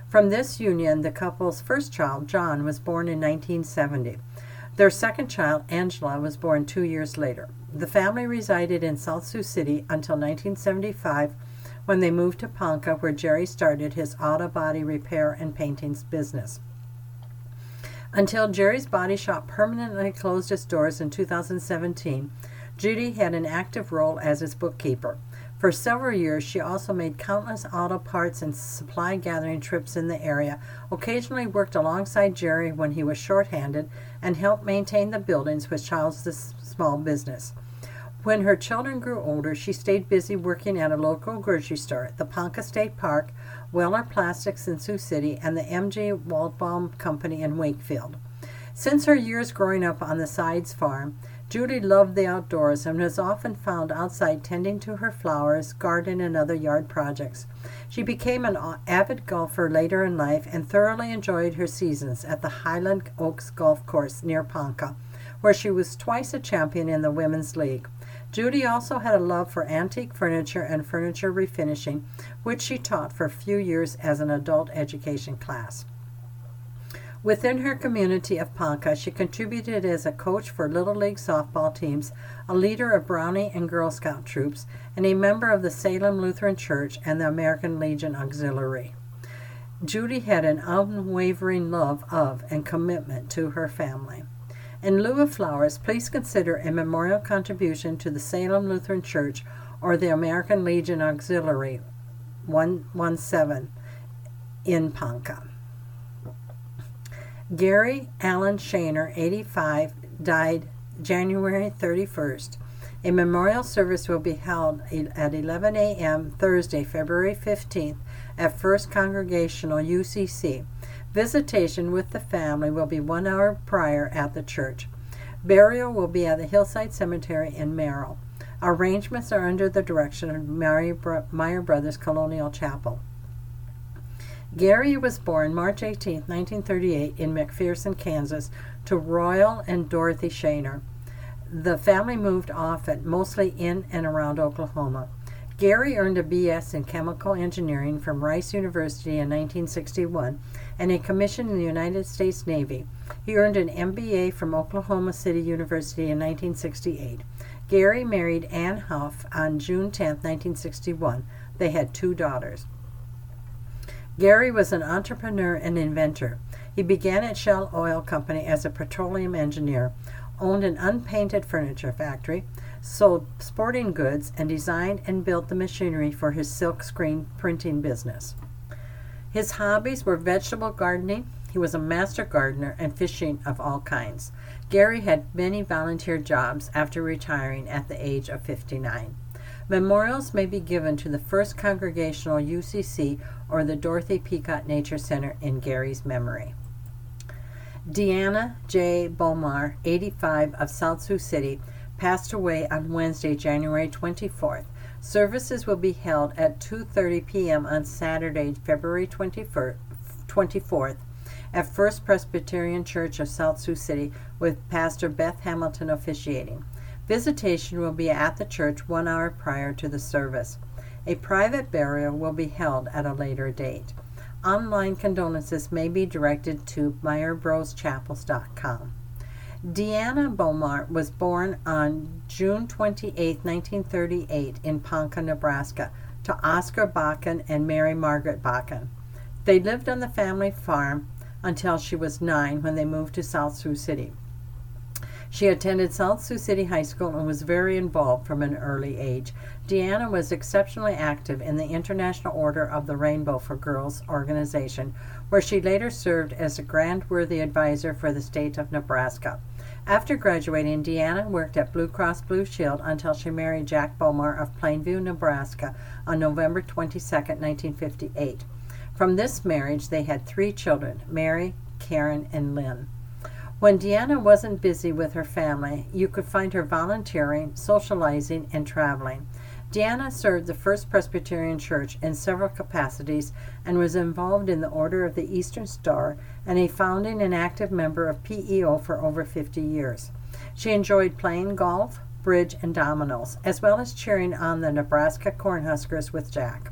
From this union, the couple's first child, John, was born in 1970. Their second child, Angela, was born 2 years later. The family resided in South Sioux City until 1975, when they moved to Ponca, where Jerry started his auto body repair and paintings business. Until Jerry's Body Shop permanently closed its doors in 2017, Judy had an active role as its bookkeeper. For several years, she also made countless auto parts and supply gathering trips in the area, occasionally worked alongside Jerry when he was shorthanded, and helped maintain the buildings which housed the small business. When her children grew older, she stayed busy working at a local grocery store, the Ponca State Park, Weller Plastics in Sioux City, and the M.J. Waldbaum Company in Wakefield. Since her years growing up on the Sides farm, Judy loved the outdoors and was often found outside tending to her flowers, garden, and other yard projects. She became an avid golfer later in life and thoroughly enjoyed her seasons at the Highland Oaks Golf Course near Ponca, where she was twice a champion in the Women's League. Judy also had a love for antique furniture and furniture refinishing, which she taught for a few years as an adult education class. Within her community of Ponca, she contributed as a coach for Little League softball teams, a leader of Brownie and Girl Scout troops, and a member of the Salem Lutheran Church and the American Legion Auxiliary. Judy had an unwavering love of and commitment to her family. In lieu of flowers, please consider a memorial contribution to the Salem Lutheran Church or the American Legion Auxiliary 117 in Ponca. Gary Allen Shaner, 85, died January 31st. A memorial service will be held at 11 a.m. Thursday, February 15th at First Congregational UCC. Visitation with the family will be 1 hour prior at the church. Burial will be at the Hillside Cemetery in Merrill. Arrangements are under the direction of Meyer Brothers Colonial Chapel. Gary was born March 18, 1938, in McPherson, Kansas, to Royal and Dorothy Shaner. The family moved often, mostly in and around Oklahoma. Gary earned a B.S. in chemical engineering from Rice University in 1961 and a commission in the United States Navy. He earned an MBA from Oklahoma City University in 1968. Gary married Ann Huff on June 10, 1961. They had 2 daughters. Gary was an entrepreneur and inventor. He began at Shell Oil Company as a petroleum engineer, owned an unpainted furniture factory, sold sporting goods, and designed and built the machinery for his silkscreen printing business. His hobbies were vegetable gardening. He was a master gardener, and fishing of all kinds. Gary had many volunteer jobs after retiring at the age of 59. Memorials may be given to the First Congregational UCC or the Dorothy Peacock Nature Center in Gary's memory. Deanna J. Bomar, 85, of South Sioux City, passed away on Wednesday, January 24th. Services will be held at 2:30 p.m. on Saturday, February 24th at First Presbyterian Church of South Sioux City, with Pastor Beth Hamilton officiating. Visitation will be at the church 1 hour prior to the service. A private burial will be held at a later date. Online condolences may be directed to meyerbroschappels.com. Deanna Beaumont was born on June 28, 1938, in Ponca, Nebraska, to Oscar Bakken and Mary Margaret Bakken. They lived on the family farm until she was 9, when they moved to South Sioux City. She attended South Sioux City High School and was very involved from an early age. Deanna was exceptionally active in the International Order of the Rainbow for Girls organization, where she later served as a grant-worthy advisor for the state of Nebraska. After graduating, Deanna worked at Blue Cross Blue Shield until she married Jack Bomar of Plainview, Nebraska, on November 22, 1958. From this marriage, they had 3 children, Mary, Karen, and Lynn. When Deanna wasn't busy with her family, you could find her volunteering, socializing, and traveling. Deanna served the First Presbyterian Church in several capacities and was involved in the Order of the Eastern Star and a founding and active member of PEO for over 50 years. She enjoyed playing golf, bridge, and dominoes, as well as cheering on the Nebraska Cornhuskers with Jack.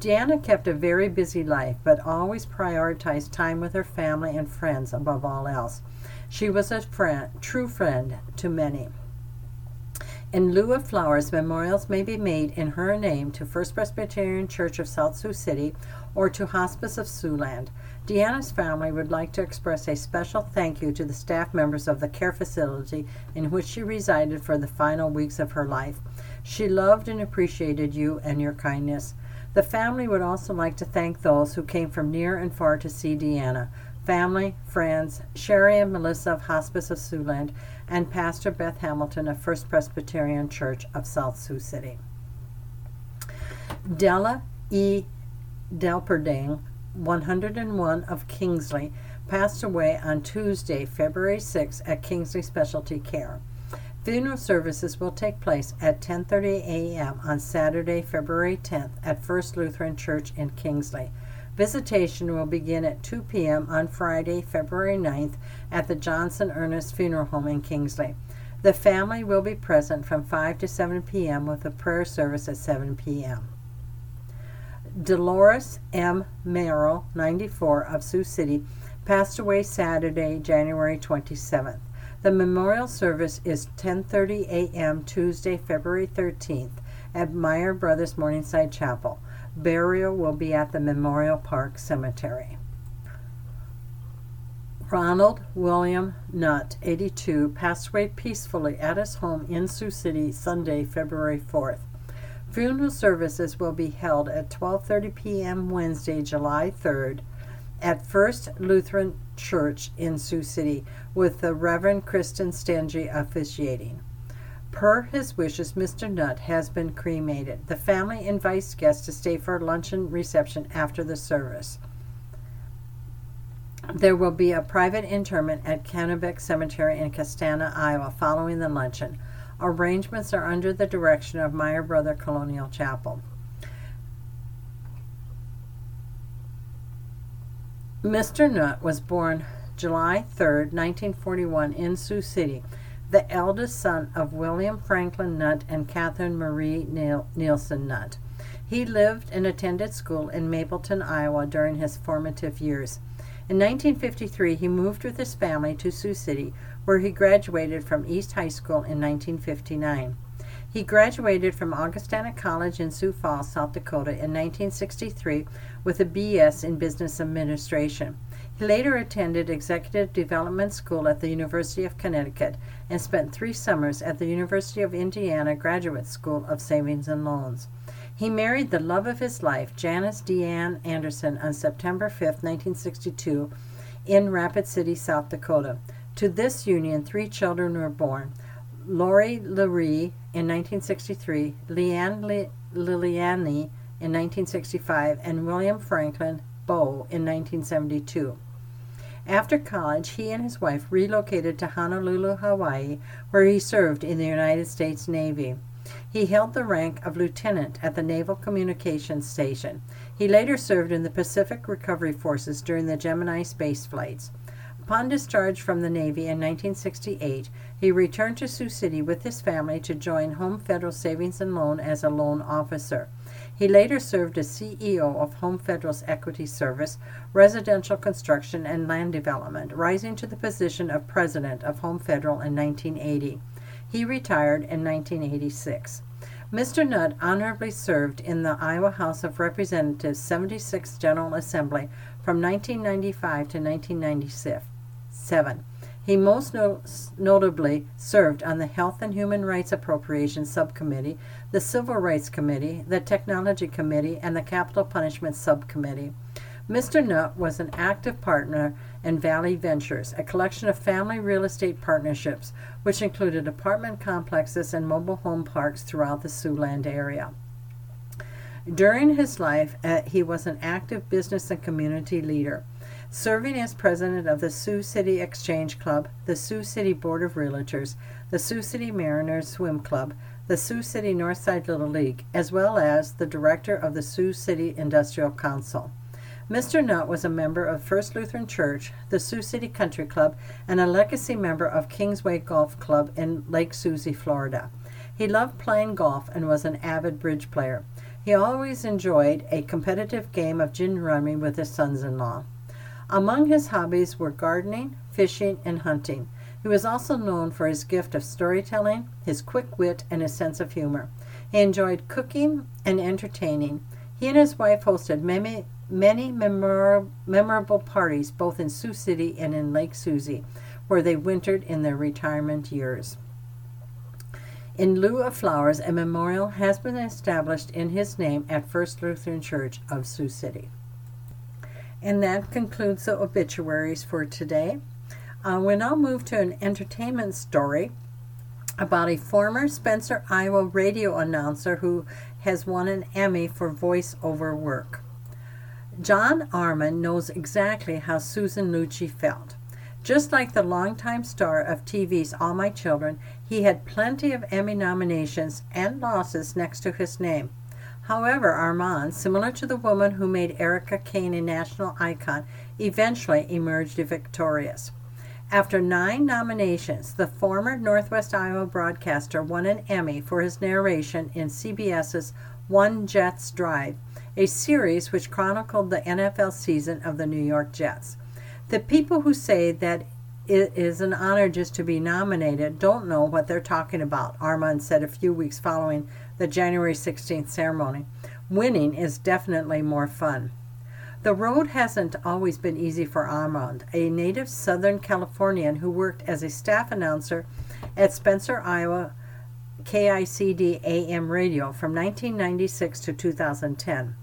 Deanna kept a very busy life, but always prioritized time with her family and friends above all else. She was a true friend to many. In lieu of flowers, memorials may be made in her name to First Presbyterian Church of South Sioux City or to Hospice of Siouxland. Deanna's family would like to express a special thank you to the staff members of the care facility in which she resided for the final weeks of her life. She loved and appreciated you and your kindness. The family would also like to thank those who came from near and far to see Deanna. Family, friends, Sherry and Melissa of Hospice of Siouxland, and Pastor Beth Hamilton of First Presbyterian Church of South Sioux City. Della E. Delperding, 101, of Kingsley, passed away on Tuesday, February 6, at Kingsley Specialty Care. Funeral services will take place at 10:30 a.m. on Saturday, February 10th, at First Lutheran Church in Kingsley. Visitation will begin at 2 p.m. on Friday, February 9th, at the Johnson Ernest Funeral Home in Kingsley. The family will be present from 5 to 7 p.m. with a prayer service at 7 p.m. Dolores M. Merrill, 94, of Sioux City, passed away Saturday, January 27th. The memorial service is 10:30 a.m. Tuesday, February 13th, at Meyer Brothers Morningside Chapel. Burial will be at the Memorial Park Cemetery. Ronald William Nutt, 82, passed away peacefully at his home in Sioux City Sunday, February 4th. Funeral services will be held at 12:30 p.m. Wednesday, July 3rd, at First Lutheran Church in Sioux City, with the Reverend Kristen Stangy officiating. Per his wishes, Mr. Nutt has been cremated. The family invites guests to stay for a luncheon reception after the service. There will be a private interment at Kennebec Cemetery in Castana, Iowa, following the luncheon. Arrangements are under the direction of Meyer Brother Colonial Chapel. Mr. Nutt was born July 3, 1941, in Sioux City, the eldest son of William Franklin Nutt and Catherine Marie Nielsen Nutt. He lived and attended school in Mapleton, Iowa, during his formative years. In 1953, he moved with his family to Sioux City, where he graduated from East High School in 1959. He graduated from Augustana College in Sioux Falls, South Dakota, in 1963 with a B.S. in Business Administration. He later attended Executive Development School at the University of Connecticut and spent 3 summers at the University of Indiana Graduate School of Savings and Loans. He married the love of his life, Janice Deanne Anderson, on September 5, 1962, in Rapid City, South Dakota. To this union, 3 children were born: Lori Lurie in 1963, Leanne Liliani in 1965, and William Franklin Bowe in 1972. After college, he and his wife relocated to Honolulu, Hawaii, where he served in the United States Navy. He held the rank of lieutenant at the Naval Communications Station. He later served in the Pacific Recovery Forces during the Gemini space flights. Upon discharge from the Navy in 1968, he returned to Sioux City with his family to join Home Federal Savings and Loan as a loan officer. He later served as CEO of Home Federal's Equity Service, Residential Construction, and Land Development, rising to the position of president of Home Federal in 1980. He retired in 1986. Mr. Nutt honorably served in the Iowa House of Representatives' 76th General Assembly from 1995 to 1996. 7. He most notably served on the Health and Human Rights Appropriations Subcommittee, the Civil Rights Committee, the Technology Committee, and the Capital Punishment Subcommittee. Mr. Nutt was an active partner in Valley Ventures, a collection of family real estate partnerships, which included apartment complexes and mobile home parks throughout the Siouxland area. During his life, he was an active business and community leader, serving as president of the Sioux City Exchange Club, the Sioux City Board of Realtors, the Sioux City Mariners Swim Club, the Sioux City Northside Little League, as well as the director of the Sioux City Industrial Council. Mr. Nutt was a member of First Lutheran Church, the Sioux City Country Club, and a legacy member of Kingsway Golf Club in Lake Susie, Florida. He loved playing golf and was an avid bridge player. He always enjoyed a competitive game of gin rummy with his sons-in-law. Among his hobbies were gardening, fishing, and hunting. He was also known for his gift of storytelling, his quick wit, and his sense of humor. He enjoyed cooking and entertaining. He and his wife hosted many memorable parties both in Sioux City and in Lake Susie, where they wintered in their retirement years. In lieu of flowers, a memorial has been established in his name at First Lutheran Church of Sioux City. And that concludes the obituaries for today. We'll now move to an entertainment story about a former Spencer, Iowa radio announcer who has won an Emmy for voice-over work. John Arman knows exactly how Susan Lucci felt. Just like the longtime star of TV's All My Children, he had plenty of Emmy nominations and losses next to his name. However, Armand, similar to the woman who made Erica Kane a national icon, eventually emerged victorious. After 9 nominations, the former Northwest Iowa broadcaster won an Emmy for his narration in CBS's One Jets Drive, a series which chronicled the NFL season of the New York Jets. The people who say that it is an honor just to be nominated don't know what they're talking about, Armand said a few weeks following the January 16th ceremony. Winning is definitely more fun. The road hasn't always been easy for Armand, a native Southern Californian who worked as a staff announcer at Spencer, Iowa KICD AM radio from 1996 to 2010.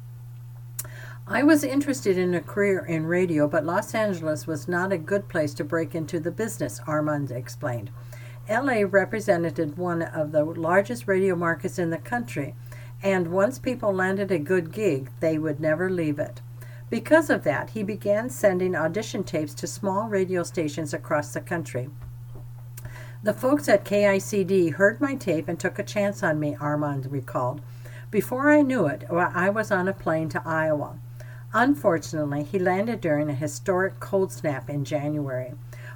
I was interested in a career in radio, but Los Angeles was not a good place to break into the business, Armand explained. LA represented one of the largest radio markets in the country, and once people landed a good gig, they would never leave it. Because of that, he began sending audition tapes to small radio stations across the country. The folks at KICD heard my tape and took a chance on me, Armand recalled. Before I knew it, I was on a plane to Iowa. Unfortunately, he landed during a historic cold snap in January.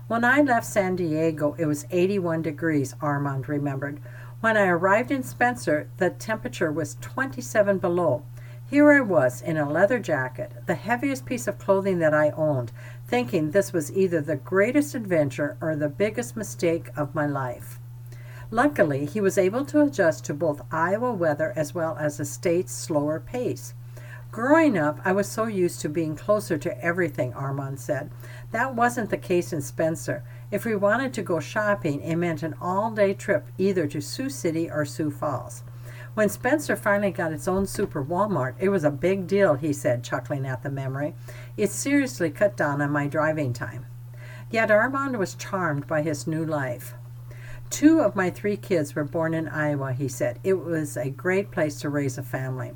When I left San Diego, it was 81 degrees, Armand remembered. When I arrived in Spencer, the temperature was 27 below. Here I was in a leather jacket, the heaviest piece of clothing that I owned, thinking this was either the greatest adventure or the biggest mistake of my life. Luckily, he was able to adjust to both Iowa weather as well as the state's slower pace. Growing up, I was so used to being closer to everything, Armand said. That wasn't the case in Spencer. If we wanted to go shopping, it meant an all-day trip either to Sioux City or Sioux Falls. When Spencer finally got its own super Walmart, it was a big deal, he said, chuckling at the memory. It seriously cut down on my driving time. Yet Armand was charmed by his new life. 2 of my 3 kids were born in Iowa, he said. It was a great place to raise a family.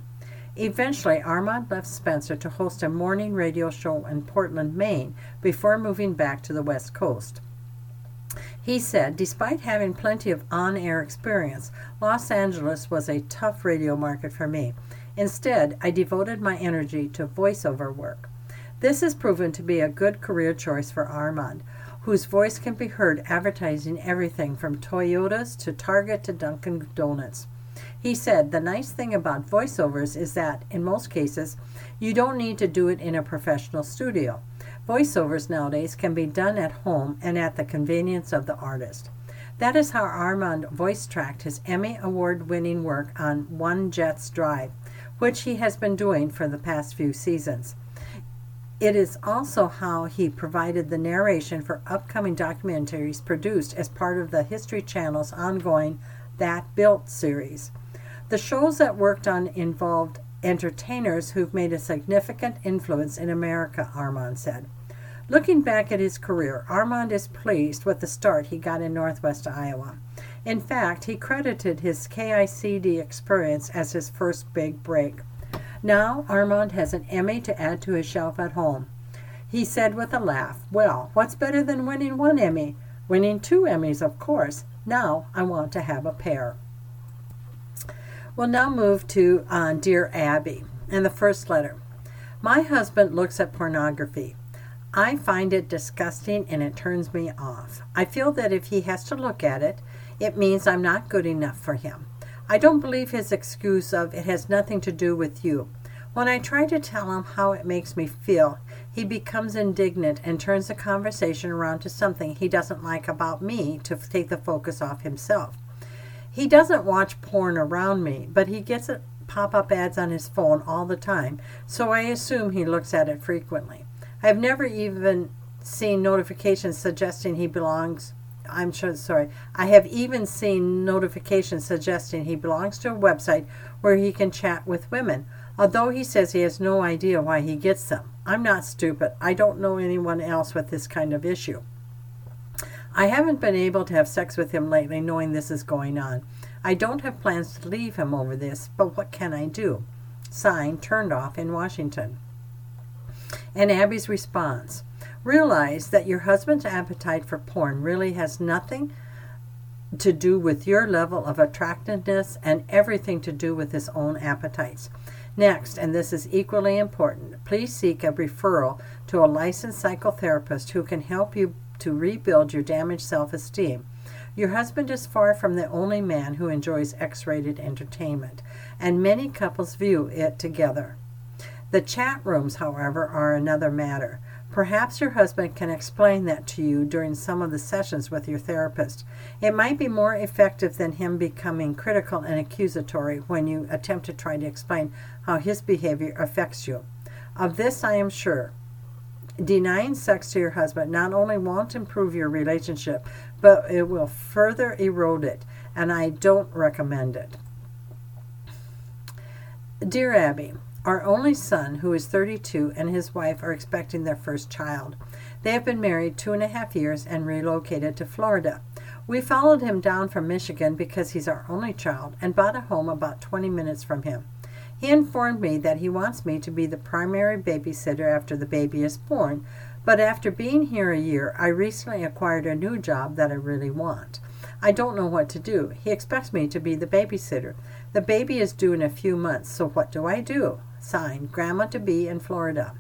Eventually, Armand left Spencer to host a morning radio show in Portland, Maine, before moving back to the West Coast. He said, despite having plenty of on-air experience, Los Angeles was a tough radio market for me. Instead, I devoted my energy to voiceover work. This has proven to be a good career choice for Armand, whose voice can be heard advertising everything from Toyotas to Target to Dunkin' Donuts. He said, the nice thing about voiceovers is that, in most cases, you don't need to do it in a professional studio. Voiceovers nowadays can be done at home and at the convenience of the artist. That is how Armand voice-tracked his Emmy Award-winning work on One Jets Drive, which he has been doing for the past few seasons. It is also how he provided the narration for upcoming documentaries produced as part of the History Channel's ongoing That Built series. The shows that worked on involved entertainers who've made a significant influence in America, Armand said. Looking back at his career, Armand is pleased with the start he got in Northwest Iowa. In fact, he credited his KICD experience as his first big break. Now, Armand has an Emmy to add to his shelf at home. He said with a laugh, well, what's better than winning 1 Emmy? Winning 2 Emmys, of course. Now I want to have a pair. We'll now move to Dear Abby and the first letter. My husband looks at pornography. I find it disgusting and it turns me off. I feel that if he has to look at it, it means I'm not good enough for him. I don't believe his excuse of it has nothing to do with you. When I try to tell him how it makes me feel, he becomes indignant and turns the conversation around to something he doesn't like about me to take the focus off himself. He doesn't watch porn around me, but he gets pop-up ads on his phone all the time, so I assume he looks at it frequently. I've never even seen notifications suggesting I have even seen notifications suggesting he belongs to a website where he can chat with women, although he says he has no idea why he gets them. I'm not stupid. I don't know anyone else with this kind of issue. I haven't been able to have sex with him lately knowing this is going on. I don't have plans to leave him over this, but what can I do? Signed, Turned Off in Washington. And Abby's response. Realize that your husband's appetite for porn really has nothing to do with your level of attractiveness and everything to do with his own appetites. Next, and this is equally important, please seek a referral to a licensed psychotherapist who can help you to rebuild your damaged self-esteem. Your husband is far from the only man who enjoys X-rated entertainment, and many couples view it together. The chat rooms, however, are another matter. Perhaps your husband can explain that to you during some of the sessions with your therapist. It might be more effective than him becoming critical and accusatory when you attempt to try to explain how his behavior affects you. Of this, I am sure. Denying sex to your husband not only won't improve your relationship, but it will further erode it, and I don't recommend it. Dear Abby, our only son, who is 32, and his wife are expecting their first child. They have been married 2.5 years and relocated to Florida. We followed him down from Michigan because he's our only child and bought a home about 20 minutes from him. He informed me that he wants me to be the primary babysitter after the baby is born, but after being here a year, I recently acquired a new job that I really want. I don't know what to do. He expects me to be the babysitter. The baby is due in a few months, so what do I do? Signed, Grandma-to-be in Florida.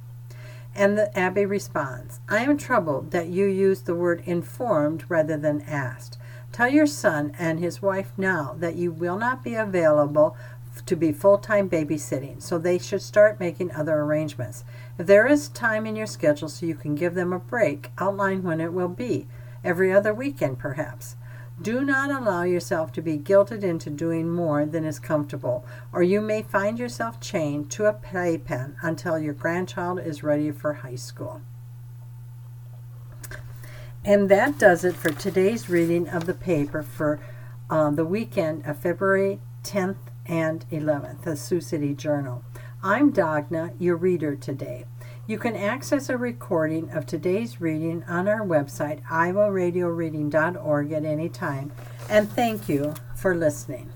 And the Abbey responds, I am troubled that you use the word informed rather than asked. Tell your son and his wife now that you will not be available to be full-time babysitting, so they should start making other arrangements. If there is time in your schedule so you can give them a break, outline when it will be, every other weekend perhaps. Do not allow yourself to be guilted into doing more than is comfortable, or you may find yourself chained to a playpen until your grandchild is ready for high school. And that does it for today's reading of the paper for the weekend of February 10th and 11th, the Sioux City Journal. I'm Dagna, your reader today. You can access a recording of today's reading on our website, iowaradioreading.org, at any time. And thank you for listening.